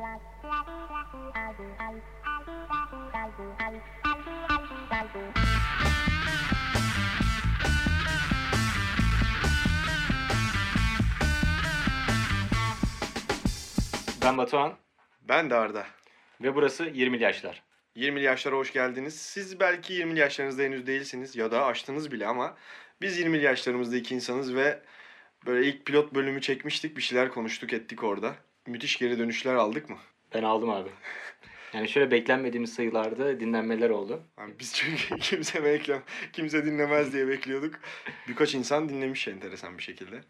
Ben Batuhan. Ben de Arda. Ve burası 20'li yaşlar. 20'li yaşlara hoş geldiniz. Siz belki 20'li yaşlarınızda henüz değilsiniz ya da aştınız bile ama biz 20'li yaşlarımızda iki insanız ve böyle ilk pilot bölümü çekmiştik, bir şeyler konuştuk ettik orada. Müthiş geri dönüşler aldık mı? Ben aldım abi. Yani şöyle beklenmediğimiz sayılarda dinlenmeler oldu. Yani biz çünkü kimse dinlemez diye bekliyorduk. Birkaç insan dinlemiş enteresan bir şekilde.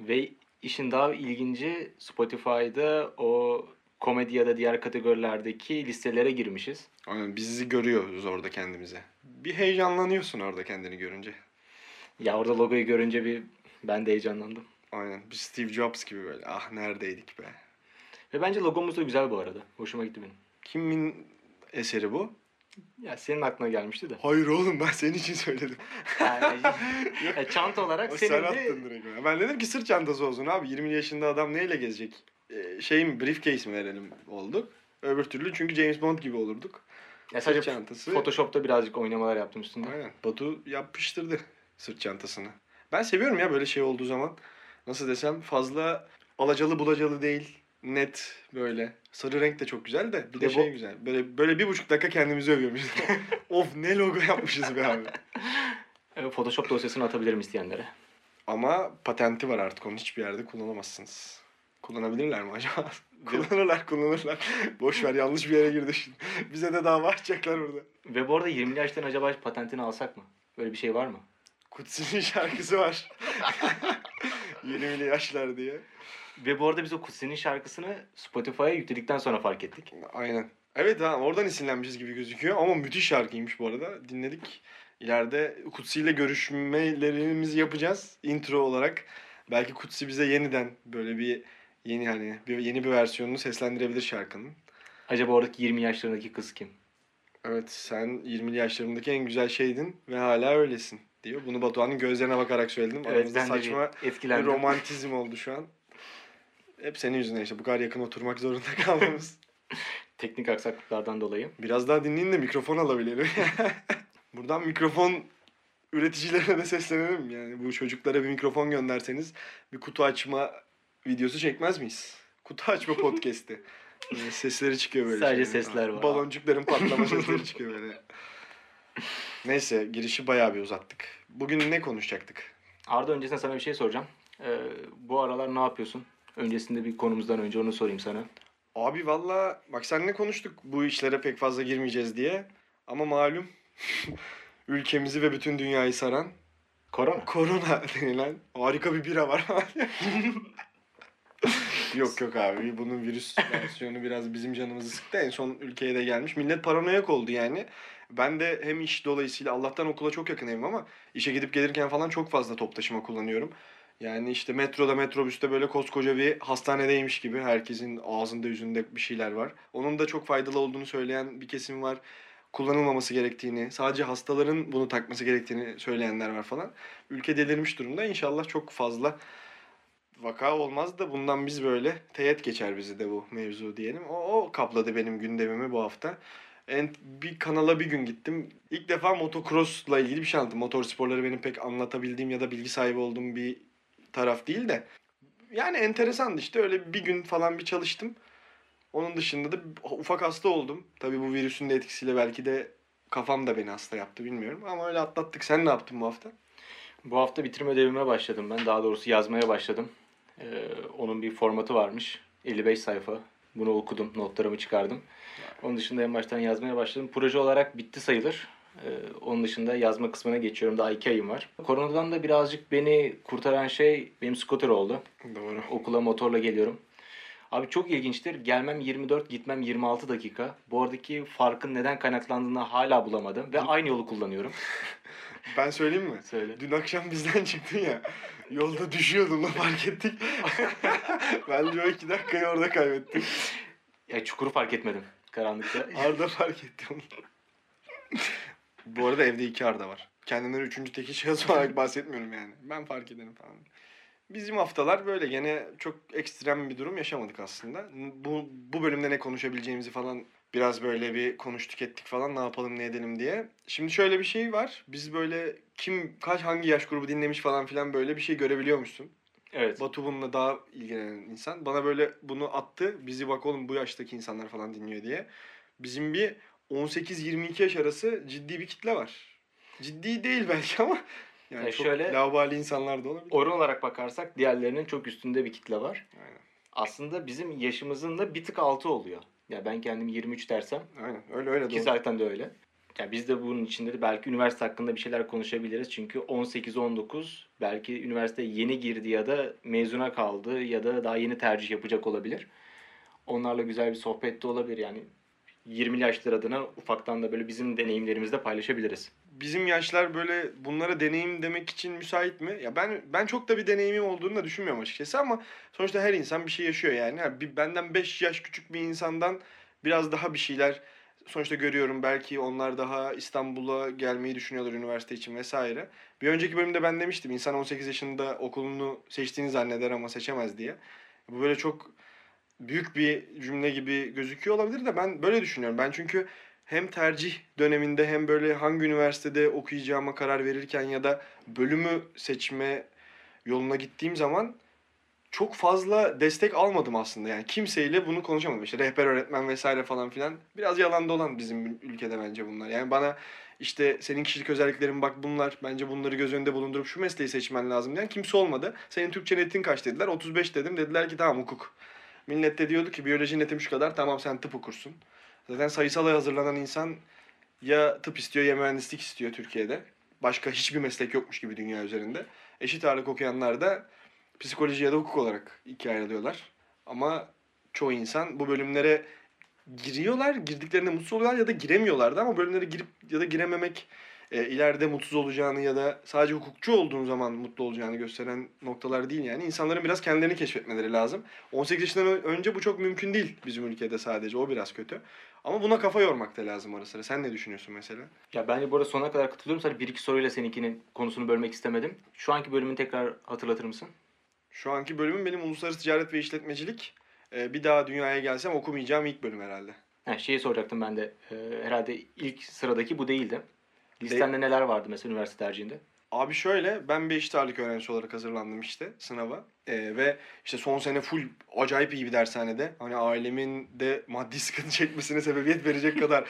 Ve işin daha ilginci Spotify'da o komedi ya da diğer kategorilerdeki listelere girmişiz. Aynen, bizi görüyoruz orada kendimize. Bir heyecanlanıyorsun orada kendini görünce. Ya orada logoyu görünce ben de heyecanlandım. Aynen, bir Steve Jobs gibi böyle ah neredeydik be. Ve bence logomuz da güzel bu arada. Hoşuma gitti benim. Kimin eseri bu? Ya senin aklına gelmişti de. Hayır oğlum, ben senin için söyledim. Yani, ya çanta olarak senin de... Sen attın direkt bana. Ben dedim ki sırt çantası olsun abi. 20 yaşında adam neyle gezecek? Briefcase mi verelim olduk. Öbür türlü çünkü James Bond gibi olurduk. Ya sırt çantası. Photoshop'ta birazcık oynamalar yaptım üstünde. Aynen. Batu yapıştırdı sırt çantasını. Ben seviyorum ya böyle şey olduğu zaman. Nasıl desem, fazla alacalı bulacalı değil. Net böyle. Sarı renk de çok güzel de. Bir de şey güzel. Böyle 1,5 dakika kendimizi övüyoruz. Of ne logo yapmışız be abi. Photoshop dosyasını atabilirim isteyenlere. Ama patenti var artık. Onu hiçbir yerde kullanamazsınız. Kullanabilirler mi acaba? Kullanırlar. Boşver, yanlış bir yere girdi şimdi. Bize de dava açacaklar orada. Ve bu arada 20'li yaştan acaba patentini alsak mı? Böyle bir şey var mı? Kutsi'nin şarkısı var. 20'li yaşlar diye. Ve bu arada biz o Kutsi'nin şarkısını Spotify'a yükledikten sonra fark ettik. Aynen. Evet ha, oradan esinlenmişiz gibi gözüküyor ama müthiş şarkıymış bu arada. Dinledik. İleride Kutsi ile görüşmelerimizi yapacağız intro olarak. Belki Kutsi bize yeniden böyle yeni bir versiyonunu seslendirebilir şarkının. Acaba oradaki 20 yaşlarındaki kız kim? Evet, sen 20'li yaşlarındaki en güzel şeydin ve hala öylesin diyor. Bunu Batuhan'ın gözlerine bakarak söyledim. Evet, aramızda saçma bir romantizm oldu şu an. Hep senin yüzünden işte bu kadar yakın oturmak zorunda kalmamız. Teknik aksaklıklardan dolayı. Biraz daha dinleyin de mikrofon alabilelim. Buradan mikrofon üreticilerine de seslenelim. Yani bu çocuklara bir mikrofon gönderseniz bir kutu açma videosu çekmez miyiz? Kutu açma podcast'i. Sesleri çıkıyor böyle. Sadece şeyden. Sesler var. Baloncukların patlama sesleri çıkıyor böyle. Neyse, girişi bayağı bir uzattık. Bugün ne konuşacaktık? Arda, öncesinde sana bir şey soracağım. Bu aralar ne yapıyorsun? Öncesinde bir konumuzdan önce onu sorayım sana. Abi valla bak, seninle konuştuk bu işlere pek fazla girmeyeceğiz diye. Ama malum ülkemizi ve bütün dünyayı saran Korona denilen harika bir bira var. Yok abi, bunun virüs versiyonu biraz bizim canımızı sıktı. En son ülkeye de gelmiş. Millet paranoyak oldu yani. Ben de hem iş dolayısıyla Allah'tan okula çok yakın evim ama işe gidip gelirken falan çok fazla top taşıma kullanıyorum. Yani işte metroda, metrobüste böyle koskoca bir hastanedeymiş gibi herkesin ağzında yüzünde bir şeyler var. Onun da çok faydalı olduğunu söyleyen bir kesim var. Kullanılmaması gerektiğini, sadece hastaların bunu takması gerektiğini söyleyenler var falan. Ülke delirmiş durumda. İnşallah çok fazla vaka olmaz da bundan biz böyle teğet geçer bizi de bu mevzu diyelim. O kapladı benim gündemimi bu hafta. Bir kanala bir gün gittim. İlk defa motocross'la ilgili bir şey anlattım. Motor sporları benim pek anlatabildiğim ya da bilgi sahibi olduğum bir taraf değil de. Yani enteresandı işte, öyle bir gün falan bir çalıştım. Onun dışında da ufak hasta oldum. Tabii bu virüsün de etkisiyle belki de kafam da beni hasta yaptı, bilmiyorum. Ama öyle atlattık. Sen ne yaptın bu hafta? Bu hafta bitirme ödevime başladım ben. Daha doğrusu yazmaya başladım. Onun bir formatı varmış. 55 sayfa. Bunu okudum. Notlarımı çıkardım. Onun dışında en baştan yazmaya başladım. Proje olarak bitti sayılır. Onun dışında yazma kısmına geçiyorum. Daha 2 ayım var. Koronadan da birazcık beni kurtaran şey benim scooter oldu. Doğru. Okula motorla geliyorum. Abi çok ilginçtir. Gelmem 24, gitmem 26 dakika. Bu aradaki farkın neden kaynaklandığını hala bulamadım. Ve aynı yolu kullanıyorum. Ben söyleyeyim mi? Söyle. Dün akşam bizden çıktın ya. Yolda düşüyordum da fark ettik. Bence o 2 dakikayı orada kaybettim. Ya çukuru fark etmedim karanlıkta. Arda fark etti onu. Bu arada evde 2 Arda var. Kendimden 3. teki şahıs olarak bahsetmiyorum yani. Ben fark ederim falan. Bizim haftalar böyle, gene çok ekstrem bir durum yaşamadık aslında. Bu bölümde ne konuşabileceğimizi falan biraz böyle bir konuştuk ettik falan, ne yapalım ne edelim diye. Şimdi şöyle bir şey var. Biz böyle kim kaç hangi yaş grubu dinlemiş falan filan böyle bir şey görebiliyormuşsun. Evet. Batu bununla daha ilgilenen insan. Bana böyle bunu attı. Bizi bak oğlum bu yaştaki insanlar falan dinliyor diye. Bizim bir 18-22 yaş arası ciddi bir kitle var. Ciddi değil belki ama yani çok şöyle, laubali insanlar da olabilir. Oran olarak bakarsak diğerlerinin çok üstünde bir kitle var. Aynen. Aslında bizim yaşımızın da bir tık altı oluyor. Ya ben kendimi 23 dersem. Aynen. Öyle ki doğru. Zaten de öyle. Ya biz de bunun içinde de belki üniversite hakkında bir şeyler konuşabiliriz. Çünkü 18-19 belki üniversiteye yeni girdi ya da mezuna kaldı ya da daha yeni tercih yapacak olabilir. Onlarla güzel bir sohbet de olabilir yani. 20'li yaşlar adına ufaktan da böyle bizim deneyimlerimizi de paylaşabiliriz. Bizim yaşlar böyle bunlara deneyim demek için müsait mi? Ya ben çok da bir deneyimim olduğunu da düşünmüyorum açıkçası ama sonuçta her insan bir şey yaşıyor yani. Benden 5 yaş küçük bir insandan biraz daha bir şeyler sonuçta görüyorum. Belki onlar daha İstanbul'a gelmeyi düşünüyorlar üniversite için vesaire. Bir önceki bölümde ben demiştim, insan 18 yaşında okulunu seçtiğini zanneder ama seçemez diye. Bu böyle çok büyük bir cümle gibi gözüküyor olabilir de ben böyle düşünüyorum. Ben çünkü hem tercih döneminde hem böyle hangi üniversitede okuyacağıma karar verirken ya da bölümü seçme yoluna gittiğim zaman çok fazla destek almadım aslında. Yani kimseyle bunu konuşamadım. İşte rehber öğretmen vesaire falan filan. Biraz yalan dolan bizim ülkede bence bunlar. Yani bana işte senin kişilik özelliklerin bak bunlar. Bence bunları göz önünde bulundurup şu mesleği seçmen lazım diyen kimse olmadı. Senin Türkçe netin kaç dediler? 35 dedim. Dediler ki tamam hukuk. Millet de diyordu ki biyoloji netim şu kadar, tamam sen tıp okursun. Zaten sayısala hazırlanan insan ya tıp istiyor ya mühendislik istiyor Türkiye'de. Başka hiçbir meslek yokmuş gibi dünya üzerinde. Eşit ağırlık okuyanlar da psikoloji ya da hukuk olarak ikiye ayrılıyorlar. Ama çoğu insan bu bölümlere giriyorlar, girdiklerinde mutsuz oluyorlar ya da giremiyorlardı. Ama bölümlere girip ya da girememek ileride mutsuz olacağını ya da sadece hukukçu olduğun zaman mutlu olacağını gösteren noktalar değil yani. İnsanların biraz kendilerini keşfetmeleri lazım. 18 yaşından önce bu çok mümkün değil bizim ülkede sadece. O biraz kötü. Ama buna kafa yormak da lazım ara sıra. Sen ne düşünüyorsun mesela? Ya bence bu arada sonuna kadar katılıyorum. Sadece 1-2 soruyla seninkinin konusunu bölmek istemedim. Şu anki bölümünü tekrar hatırlatır mısın? Şu anki bölümüm benim uluslararası ticaret ve işletmecilik. Bir daha dünyaya gelsem okumayacağım ilk bölüm herhalde. Şeyi soracaktım ben de. Herhalde ilk sıradaki bu değildi. Listende neler vardı mesela üniversite tercihinde? Abi şöyle, ben bir eşit ağırlık öğrencisi olarak hazırlandım işte sınava. Ve işte son sene full acayip iyi bir dershanede. Hani ailemin de maddi sıkıntı çekmesine sebebiyet verecek kadar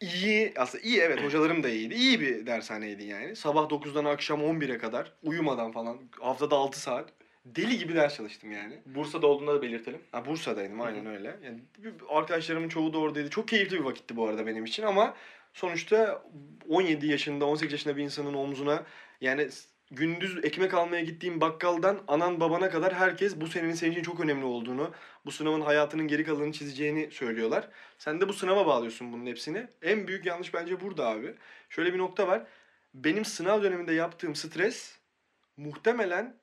iyi. Aslında iyi, evet, hocalarım da iyiydi. İyi bir dershaneydi yani. Sabah 9'dan akşam 11'e kadar uyumadan falan haftada 6 saat. Deli gibi ders çalıştım yani. Bursa'da olduğunda da belirtelim. Bursa'daydım aynen öyle. Yani arkadaşlarımın çoğu da oradaydı. Çok keyifli bir vakitti bu arada benim için ama sonuçta 17 yaşında, 18 yaşında bir insanın omzuna yani gündüz ekmek almaya gittiğim bakkaldan anan babana kadar herkes bu senenin senin için çok önemli olduğunu, bu sınavın hayatının geri kalanını çizeceğini söylüyorlar. Sen de bu sınava bağlıyorsun bunun hepsini. En büyük yanlış bence burada abi. Şöyle bir nokta var. Benim sınav döneminde yaptığım stres muhtemelen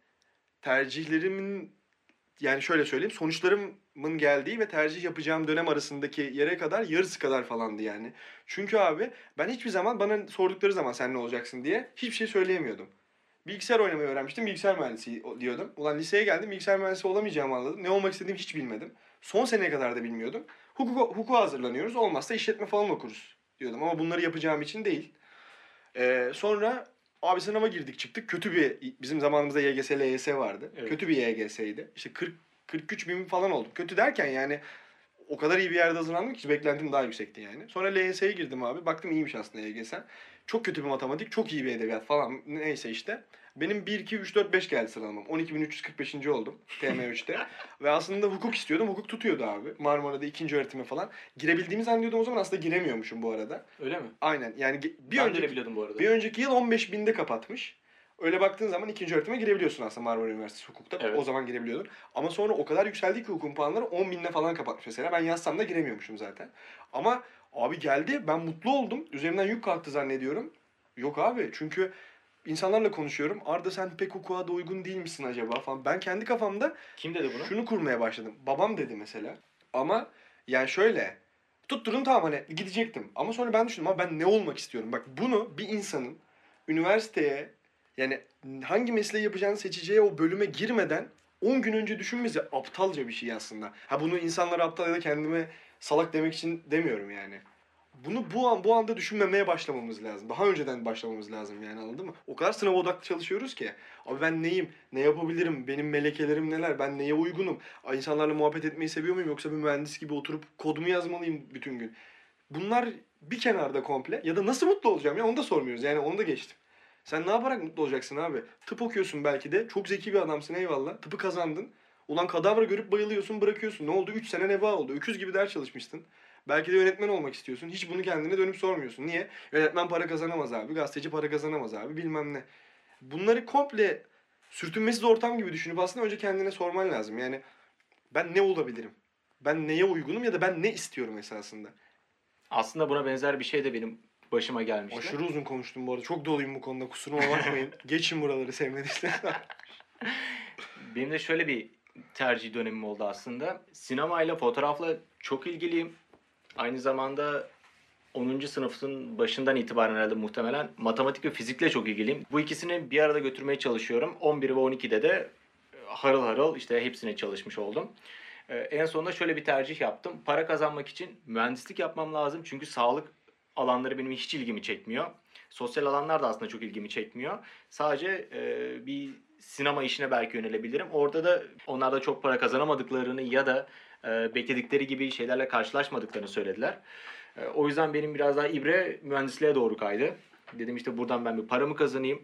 tercihlerimin, yani şöyle söyleyeyim, sonuçlarımın geldiği ve tercih yapacağım dönem arasındaki yere kadar yarısı kadar falandı yani. Çünkü abi ben hiçbir zaman bana sordukları zaman sen ne olacaksın diye hiçbir şey söyleyemiyordum. Bilgisayar oynamayı öğrenmiştim, bilgisayar mühendisi diyordum. Ulan liseye geldim, bilgisayar mühendisi olamayacağımı anladım. Ne olmak istediğimi hiç bilmedim. Son seneye kadar da bilmiyordum. Hukuka hazırlanıyoruz, olmazsa işletme falan okuruz diyordum ama bunları yapacağım için değil. Sonra abi sınava girdik çıktık. Kötü bir, bizim zamanımızda YGS, LYS vardı. Evet. Kötü bir YGS'ydi. İşte 43 bin falan oldum. Kötü derken yani o kadar iyi bir yerde hazırlandım ki beklentim daha yüksekti yani. Sonra LYS'ye girdim abi. Baktım iyiymiş aslında YGS. Çok kötü bir matematik, çok iyi bir edebiyat falan. Neyse işte. Benim 1, 2, 3, 4, 5 geldi sıralamam. 12.345. oldum TM3'te. Ve aslında hukuk istiyordum. Hukuk tutuyordu abi. Marmara'da ikinci öğretime falan. Girebildiğimi zannediyordum o zaman. Aslında giremiyormuşum bu arada. Öyle mi? Aynen. Yani bir önceki yıl 15.000'de kapatmış. Öyle baktığın zaman ikinci öğretime girebiliyorsun aslında Marmara Üniversitesi hukukta. Evet. O zaman girebiliyordun. Ama sonra o kadar yükseldi ki hukuk puanları 10.000'le falan kapatmış mesela. Ben yazsam da giremiyormuşum zaten. Ama abi geldi, ben mutlu oldum. Üzerimden yük kalktı zannediyorum. Yok abi, çünkü İnsanlarla konuşuyorum. Arda sen pek hukuka da uygun değil misin acaba falan. Ben kendi kafamda kim dedi bunu? Şunu kurmaya başladım. Babam dedi mesela. Ama yani şöyle tutturdum, tamam hani gidecektim. Ama sonra ben düşündüm, ama ben ne olmak istiyorum? Bak bunu bir insanın üniversiteye Yani hangi mesleği yapacağını seçeceği o bölüme girmeden 10 gün önce düşünmesi aptalca bir şey aslında. Ha bunu insanlara aptal ya da kendime salak demek için demiyorum yani. Bunu bu anda düşünmemeye başlamamız lazım. Daha önceden başlamamız lazım yani, anladın mı? O kadar sınav odaklı çalışıyoruz ki. Abi ben neyim? Ne yapabilirim? Benim melekelerim neler? Ben neye uygunum? İnsanlarla muhabbet etmeyi seviyor muyum? Yoksa bir mühendis gibi oturup kodumu yazmalıyım bütün gün? Bunlar bir kenarda komple. Ya da nasıl mutlu olacağım ya, onu da sormuyoruz. Yani onu da geçtim. Sen ne yaparak mutlu olacaksın abi? Tıp okuyorsun belki de. Çok zeki bir adamsın, eyvallah. Tıpı kazandın. Ulan kadavra görüp bayılıyorsun, bırakıyorsun. Ne oldu? 3 sene neva oldu. Öküz gibi ders çalışmıştın. Belki de yönetmen olmak istiyorsun. Hiç bunu kendine dönüp sormuyorsun. Niye? Yönetmen para kazanamaz abi. Gazeteci para kazanamaz abi. Bilmem ne. Bunları komple sürtünmesiz ortam gibi düşünüp aslında önce kendine sorman lazım. Yani ben ne olabilirim? Ben neye uygunum ya da ben ne istiyorum esasında? Aslında buna benzer bir şey de benim başıma gelmişti. Aşırı uzun konuştum bu arada. Çok doluyum bu konuda. Kusuruma bakmayın. Geçin buraları sevmediyse. Benim de şöyle bir tercih dönemim oldu aslında. Sinemayla, fotoğrafla çok ilgiliyim. Aynı zamanda 10. sınıfın başından itibaren herhalde muhtemelen matematik ve fizikle çok ilgiliyim. Bu ikisini bir arada götürmeye çalışıyorum. 11 ve 12'de de harıl harıl işte hepsine çalışmış oldum. En sonunda şöyle bir tercih yaptım. Para kazanmak için mühendislik yapmam lazım. Çünkü sağlık alanları benim hiç ilgimi çekmiyor. Sosyal alanlar da aslında çok ilgimi çekmiyor. Sadece bir sinema işine belki yönelebilirim. Orada da onlar da çok para kazanamadıklarını ya da bekledikleri gibi şeylerle karşılaşmadıklarını söylediler. O yüzden benim biraz daha ibre mühendisliğe doğru kaydı. Dedim işte buradan ben bir paramı kazanayım.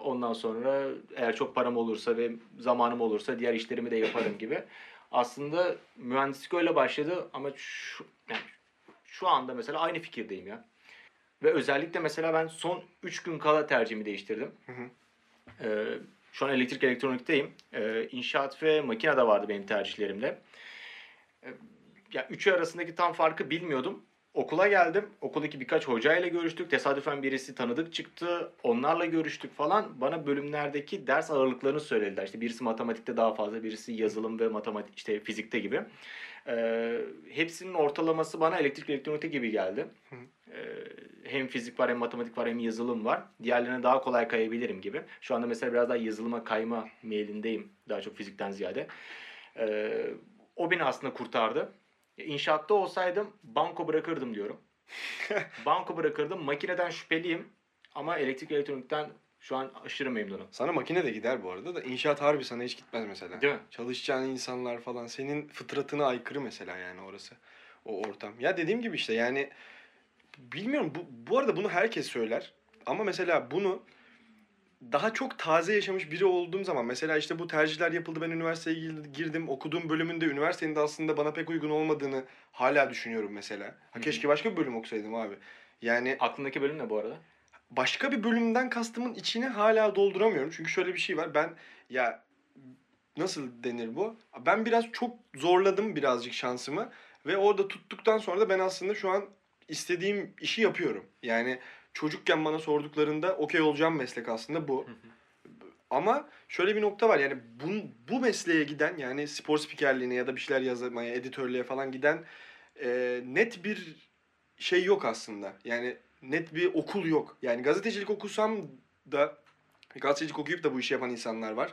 Ondan sonra eğer çok param olursa ve zamanım olursa diğer işlerimi de yaparım gibi. Aslında mühendislik öyle başladı ama şu anda mesela aynı fikirdeyim ya. Ve özellikle mesela ben son 3 gün kala tercihimi değiştirdim. Şu an elektrik elektronikteyim. İnşaat ve makine de vardı benim tercihlerimde. Ya üçü arasındaki tam farkı bilmiyordum. Okula geldim. Okuldaki birkaç hocayla görüştük. Tesadüfen birisi tanıdık çıktı. Onlarla görüştük falan. Bana bölümlerdeki ders ağırlıklarını söylediler. İşte birisi matematikte daha fazla, birisi yazılım ve matematik işte fizikte gibi. Hepsinin ortalaması bana elektrik elektronikte gibi geldi. Hem fizik var, hem matematik var, hem yazılım var. Diğerlerine daha kolay kayabilirim gibi. Şu anda mesela biraz daha yazılıma kayma meyilindeyim. Daha çok fizikten ziyade. O beni aslında kurtardı. İnşaatta olsaydım banko bırakırdım diyorum. Banko bırakırdım. Makineden şüpheliyim. Ama elektrik elektronikten şu an aşırı memnunum. Sana makine de gider bu arada da inşaat harbi sana hiç gitmez mesela. Değil mi? Çalışacağın insanlar falan senin fıtratına aykırı mesela yani orası. O ortam. Ya dediğim gibi işte yani bilmiyorum bu arada bunu herkes söyler. Ama mesela bunu daha çok taze yaşamış biri olduğum zaman mesela işte bu tercihler yapıldı, ben üniversiteye girdim, okuduğum bölümün de üniversitenin de aslında bana pek uygun olmadığını hala düşünüyorum mesela. Ha, keşke başka bir bölüm okusaydım abi. Yani aklındaki bölüm ne bu arada? Başka bir bölümden kastımın içini hala dolduramıyorum. Çünkü şöyle bir şey var. Ben ya nasıl denir bu? Ben biraz çok zorladım birazcık şansımı ve orada tuttuktan sonra da ben aslında şu an istediğim işi yapıyorum. Yani çocukken bana sorduklarında okey olacağım meslek aslında bu. Ama şöyle bir nokta var yani bu mesleğe giden yani spor spikerliğine ya da bir şeyler yazmaya, editörlüğe falan giden net bir şey yok aslında. Yani net bir okul yok. Yani gazetecilik okusam da gazetecilik okuyup da bu işi yapan insanlar var.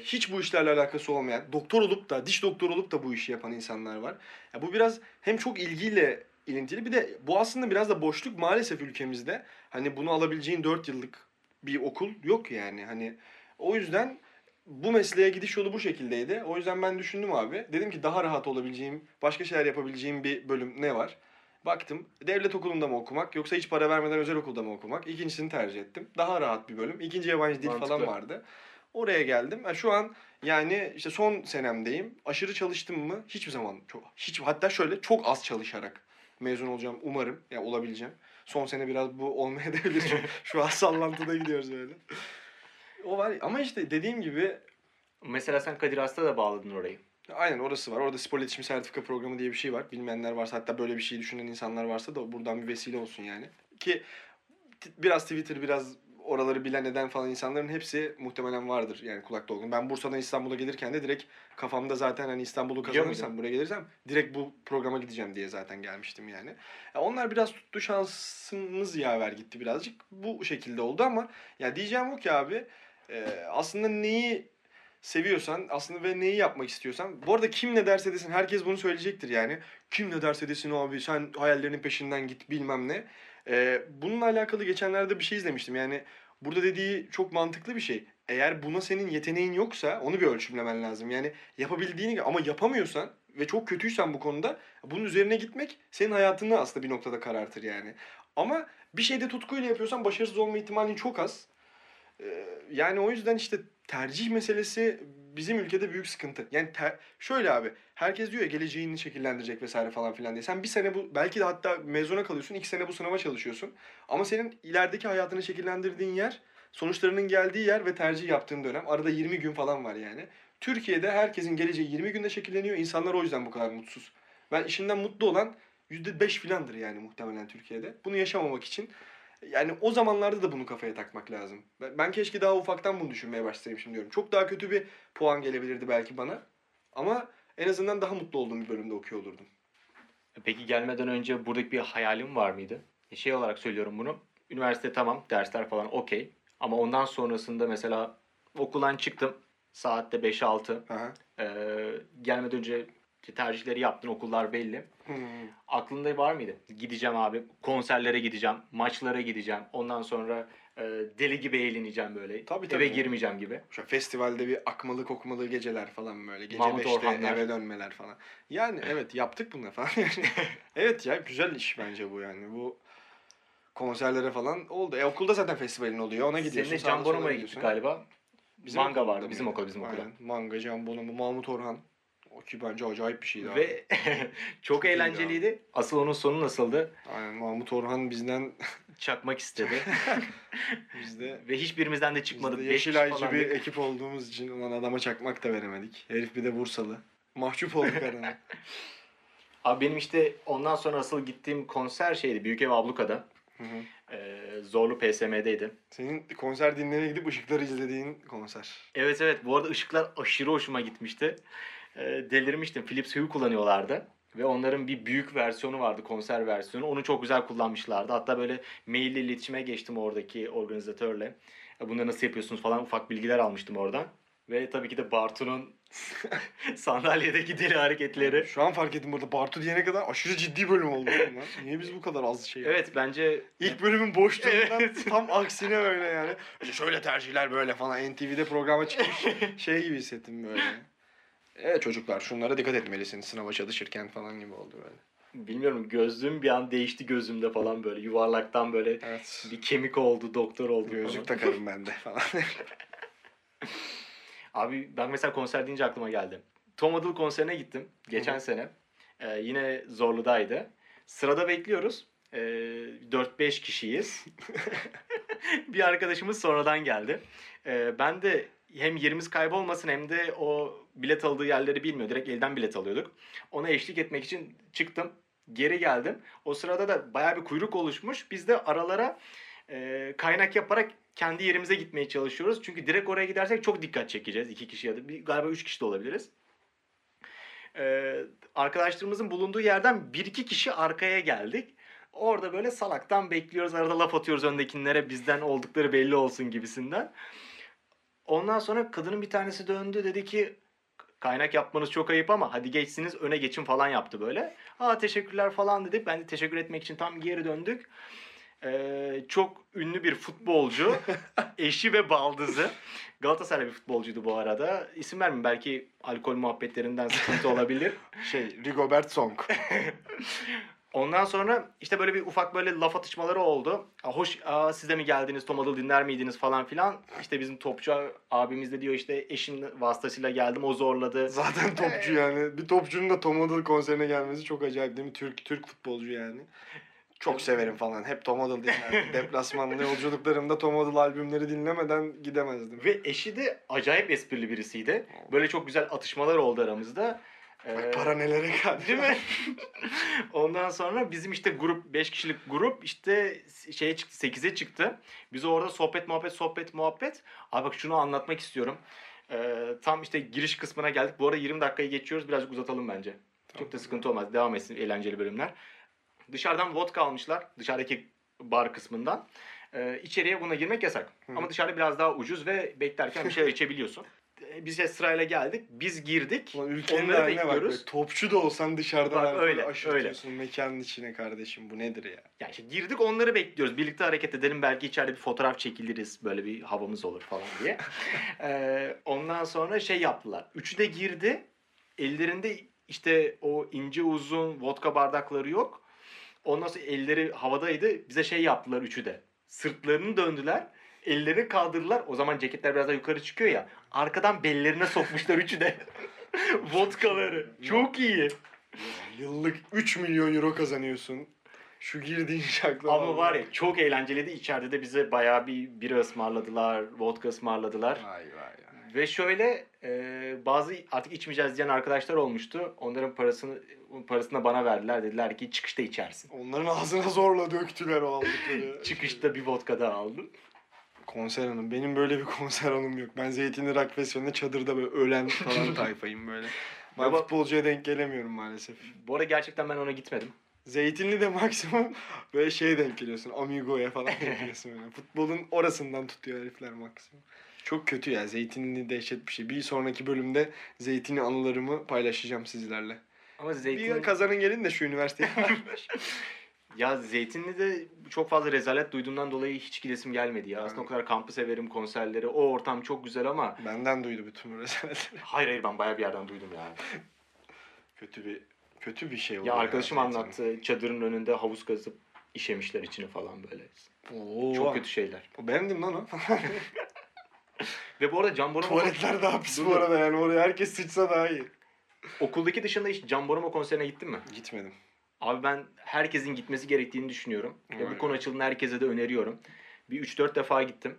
Hiç bu işlerle alakası olmayan, doktor olup da diş doktoru olup da bu işi yapan insanlar var. Ya bu biraz hem çok ilgiyle ilintili. Bir de bu aslında biraz da boşluk maalesef ülkemizde. Hani bunu alabileceğin 4 yıllık bir okul yok yani. Hani o yüzden bu mesleğe gidiş yolu bu şekildeydi. O yüzden ben düşündüm abi. Dedim ki daha rahat olabileceğim, başka şeyler yapabileceğim bir bölüm ne var? Baktım devlet okulunda mı okumak yoksa hiç para vermeden özel okulda mı okumak? İkincisini tercih ettim. Daha rahat bir bölüm. İkinci yabancı dil mantıklı falan vardı. Oraya geldim. Şu an yani işte son senemdeyim. Aşırı çalıştım mı? Hiçbir zaman. Hatta şöyle çok az çalışarak mezun olacağım umarım. Yani olabileceğim. Son sene biraz bu olmayabilir. Şu an sallantıda gidiyoruz böyle. O var ama işte dediğim gibi. Mesela sen Kadir Has'ta da bağladın orayı. Aynen orası var. Orada spor iletişim sertifika programı diye bir şey var. Bilmeyenler varsa hatta böyle bir şey düşünen insanlar varsa da buradan bir vesile olsun yani. Ki biraz Twitter biraz oraları bilen eden falan insanların hepsi muhtemelen vardır yani kulak dolgun. Ben Bursa'dan İstanbul'a gelirken de direkt kafamda zaten hani İstanbul'u kazanırsam, buraya gelirsem direkt bu programa gideceğim diye zaten gelmiştim yani. Ya onlar biraz tuttu, şansımız yaver gitti birazcık. Bu şekilde oldu ama ya diyeceğim o ki abi aslında neyi seviyorsan aslında ve neyi yapmak istiyorsan, bu arada kim ne derse desin herkes bunu söyleyecektir yani. Kim ne derse desin abi sen hayallerinin peşinden git bilmem ne. Bununla alakalı geçenlerde bir şey izlemiştim yani burada dediği çok mantıklı bir şey. Eğer buna senin yeteneğin yoksa onu bir ölçümlemen lazım yani yapabildiğini, ama yapamıyorsan ve çok kötüysen bu konuda bunun üzerine gitmek senin hayatını aslında bir noktada karartır yani. Ama bir şeyde tutkuyla yapıyorsan başarısız olma ihtimalin çok az. Yani o yüzden işte tercih meselesi bizim ülkede büyük sıkıntı. Yani şöyle abi, herkes diyor ya geleceğini şekillendirecek vesaire falan filan diye. Sen bir sene bu, belki de hatta mezuna kalıyorsun, 2 sene bu sınava çalışıyorsun. Ama senin ilerideki hayatını şekillendirdiğin yer, sonuçlarının geldiği yer ve tercih yaptığın dönem. Arada 20 gün falan var yani. Türkiye'de herkesin geleceği 20 günde şekilleniyor. İnsanlar o yüzden bu kadar mutsuz. Ben işinden mutlu olan %5 filandır yani muhtemelen Türkiye'de. Bunu yaşamamak için. Yani o zamanlarda da bunu kafaya takmak lazım. Ben keşke daha ufaktan bunu düşünmeye başlayayım diyorum. Çok daha kötü bir puan gelebilirdi belki bana. Ama en azından daha mutlu olduğum bir bölümde okuyor olurdum. Peki gelmeden önce buradaki bir hayalim var mıydı? Şey olarak söylüyorum bunu. Üniversite tamam, dersler falan okey. Ama ondan sonrasında mesela okuldan çıktım. Saatte 5-6. Gelmeden önce tercihleri yaptın, okullar belli. Aklında var mıydı? Gideceğim abi, konserlere gideceğim, maçlara gideceğim. Ondan sonra deli gibi eğleneceğim böyle. Tabii. Eve girmeyeceğim gibi. Şu festivalde bir akmalı kokmalı geceler falan böyle. Gece 5'te eve dönmeler falan. Yani evet yaptık bunu falan. Evet ya, güzel iş bence bu yani. Bu konserlere falan oldu. Okulda zaten festivalin oluyor. Ona gidiyorsun. Seninle Can Boromo'ya gittik galiba. Bizim Manga vardı. Bizim okula. Aynen. Manga, Can Boromo, Mahmut Orhan. O ki bence acayip bir şeydi. Ve çok eğlenceliydi. Ya. Asıl onun sonu nasıldı? Aynen, Mahmut Orhan bizden çakmak istedi. Ve hiçbirimizden de çıkmadık. Yeşilaycı bir ekip olduğumuz için ulan adama çakmak da veremedik. Herif bir de Bursalı. Mahcup olduk adama. Abi benim işte ondan sonra asıl gittiğim konser şeydi. Büyükev Abluka'da. Zorlu PSM'deydi. Senin konser dinlemeye gidip ışıkları izlediğin konser. Evet. Bu arada ışıklar aşırı hoşuma gitmişti. Delirmiştim. Philips Hue kullanıyorlardı. Ve onların bir büyük versiyonu vardı. Konser versiyonu. Onu çok güzel kullanmışlardı. Hatta böyle maille iletişime geçtim oradaki organizatörle. Bunları nasıl yapıyorsunuz falan ufak bilgiler almıştım oradan. Ve tabii ki de Bartu'nun sandalyedeki deli hareketleri. Şu an fark ettim burada. Bartu diyene kadar aşırı ciddi bölüm oldu. Niye biz bu kadar az şey yaptık? Evet bence... İlk bölümün boşluğundan tam aksine böyle yani. Şöyle tercihler böyle falan. NTV'de programa çıkmış şey gibi hissettim böyle. Evet çocuklar, şunlara dikkat etmelisiniz sınava çalışırken falan gibi oldu böyle. Bilmiyorum, gözlüğüm bir an değişti gözümde falan böyle. Yuvarlaktan böyle evet. Bir kemik oldu, doktor oldu. Gözlük falan. Takarım ben de falan. Abi ben mesela konser deyince aklıma geldi. Tom Adal konserine gittim geçen sene. Yine Zorlu'daydı. Sırada bekliyoruz. 4-5 kişiyiz. Bir arkadaşımız sonradan geldi. Ben de hem yerimiz kaybolmasın hem de o bilet aldığı yerleri bilmiyor. Direkt elden bilet alıyorduk. Ona eşlik etmek için çıktım. Geri geldim. O sırada da bayağı bir kuyruk oluşmuş. Biz de aralara kaynak yaparak kendi yerimize gitmeye çalışıyoruz. Çünkü direkt oraya gidersek çok dikkat çekeceğiz. 2 kişi ya da galiba 3 kişi de olabiliriz. Arkadaşlarımızın bulunduğu yerden 1-2 kişi arkaya geldik. Orada böyle salaktan bekliyoruz. Arada laf atıyoruz öndekinlere. Bizden oldukları belli olsun gibisinden. Ondan sonra kadının bir tanesi döndü. Dedi ki kaynak yapmanız çok ayıp ama hadi geçsiniz, öne geçin falan yaptı böyle. Aa teşekkürler falan dedik. Ben de teşekkür etmek için tam geri döndük. Çok ünlü bir futbolcu, eşi ve baldızı. Galatasaraylı bir futbolcuydu bu arada. İsim vermeyeyim, belki alkol muhabbetlerinden sıkıntı olabilir. Rigobert Song. Ondan sonra işte böyle bir ufak böyle laf atışmaları oldu. Siz de mi geldiniz, Tom Adal dinler miydiniz falan filan. İşte bizim Topçu abimiz de diyor işte eşim vasıtasıyla geldim, o zorladı. Zaten Topçu yani. Bir Topçu'nun da Tom Adal konserine gelmesi çok acayip değil mi? Türk futbolcu yani. Çok severim falan. Hep Tom Adal dinlerdim. Deplasmanlı yolculuklarımda Tom Adal albümleri dinlemeden gidemezdim. Ve eşi de acayip esprili birisiydi. Böyle çok güzel atışmalar oldu aramızda. Bak para nelere kaldı. Değil mi? Ondan sonra bizim işte grup, 5 kişilik grup işte şeye çıktı, 8'e çıktı. Biz orada sohbet muhabbet. Abi bak şunu anlatmak istiyorum. Tam işte giriş kısmına geldik. Bu arada 20 dakikayı geçiyoruz. Birazcık uzatalım bence. Tamam. Çok da sıkıntı olmaz. Devam etsin eğlenceli bölümler. Dışarıdan vodka almışlar. Dışarıdaki bar kısmından. İçeriye buna girmek yasak. Hı. Ama dışarıda biraz daha ucuz ve beklerken bir şeyler içebiliyorsun. Biz sırayla geldik. Biz girdik. Ulan ülkenin haline bekliyoruz. Bak, Topçu da olsan dışarıdan öyle aşırtıyorsun mekanın içine kardeşim. Bu nedir ya? Yani işte girdik, onları bekliyoruz. Birlikte hareket edelim. Belki içeride bir fotoğraf çekiliriz. Böyle bir havamız olur falan diye. Ondan sonra şey yaptılar. Üçü de girdi. Ellerinde işte o ince uzun vodka bardakları yok. Ondan sonra elleri havadaydı. Bize şey yaptılar üçü de. Sırtlarını döndüler. Ellerini kaldırdılar. O zaman ceketler biraz daha yukarı çıkıyor ya. Arkadan bellerine sokmuşlar üçü de. Vodkaları. Çok iyi. Yıllık 3 milyon euro kazanıyorsun. Şu girdiğin şakla. Ama var ya çok eğlenceliydi. İçeride de bize bayağı bir bira ısmarladılar. Vodka ısmarladılar. Vay vay vay. Ve şöyle bazı artık içmeyeceğiz diyen arkadaşlar olmuştu. Onların parasını bana verdiler. Dediler ki çıkışta içersin. Onların ağzına zorla döktüler o aldıkları. Çıkışta bir vodka daha aldım. Konser hanım. Benim böyle bir konser hanım yok. Ben Zeytinli Rock Festival'de çadırda böyle ölen falan tayfayım böyle. Ben futbolcuya denk gelemiyorum maalesef. Bu arada gerçekten ben ona gitmedim. Zeytinli de maksimum böyle şeye denk geliyorsun. Amigo'ya falan denk geliyorsun böyle. Futbolun orasından tutuyor herifler maksimum. Çok kötü ya. Zeytinli dehşet bir şey. Bir sonraki bölümde Zeytinli anılarımı paylaşacağım sizlerle. Ama Zeytinli... Bir kazanın gelin de şu üniversiteye. Ya Zeytinli'de çok fazla rezalet duyduğumdan dolayı hiç gidesim gelmedi ya. Yani. Aslında o kadar kampı severim, konserleri, o ortam çok güzel ama... Benden duydu bütün bu rezaletleri. Hayır ben bayağı bir yerden duydum yani. kötü bir şey oldu. Ya arkadaşım anlattı, çadırın önünde havuz kazıp işemişler içini falan böyle. Oo. Çok kötü şeyler. O beğendim lan o. Ve bu arada Can Boromo... Tuvaletler daha pis bu arada yani, oraya herkes sıçsa daha iyi. Okuldaki dışında hiç Can Boromo konserine gittin mi? Gitmedim. Abi ben herkesin gitmesi gerektiğini düşünüyorum. Ve bu konu açılımını herkese de öneriyorum. Bir 3-4 defa gittim.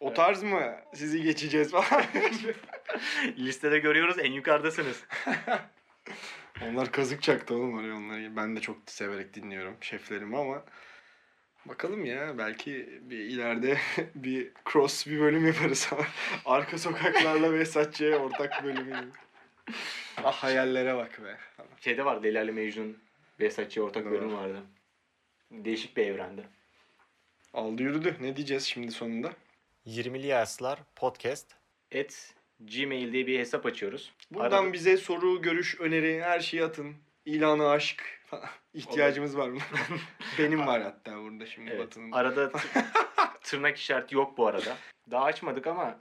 O tarz mı? Sizi geçeceğiz falan. Listede görüyoruz, en yukarıdasınız. Onlar kazık çaktı oğlum oraya onları. Ben de çok severek dinliyorum şeflerimi ama... Bakalım ya, belki bir ileride bir cross bir bölüm yaparız. Arka sokaklarla ve Esatçı'ya ortak bölümü. Ah hayallere bak be. Şeyde var, Deli Ali Mecnun. Esatçı'ya ortak bölüm vardı. Değişik bir evrende. Aldı yürüdü. Ne diyeceğiz şimdi sonunda? 20'li yaşlar podcast @gmail diye bir hesap açıyoruz. Buradan arada... bize soru, görüş, öneri her şeyi atın. İlanı, aşk falan. İhtiyacımız var mı? Benim var hatta burada şimdi evet. Batının. Arada tırnak işareti yok bu arada. Daha açmadık ama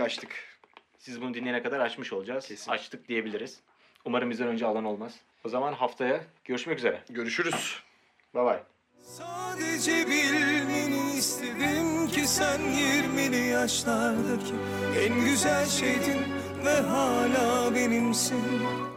açtık. Siz bunu dinleyene kadar açmış olacağız. Kesin. Açtık diyebiliriz. Umarım bizden önce alan olmaz. O zaman haftaya görüşmek üzere. Görüşürüz. Bye bye. Sadece bilmeni istedim ki sen 20'li yaşlardaki en güzel şeydin ve hala benimsin.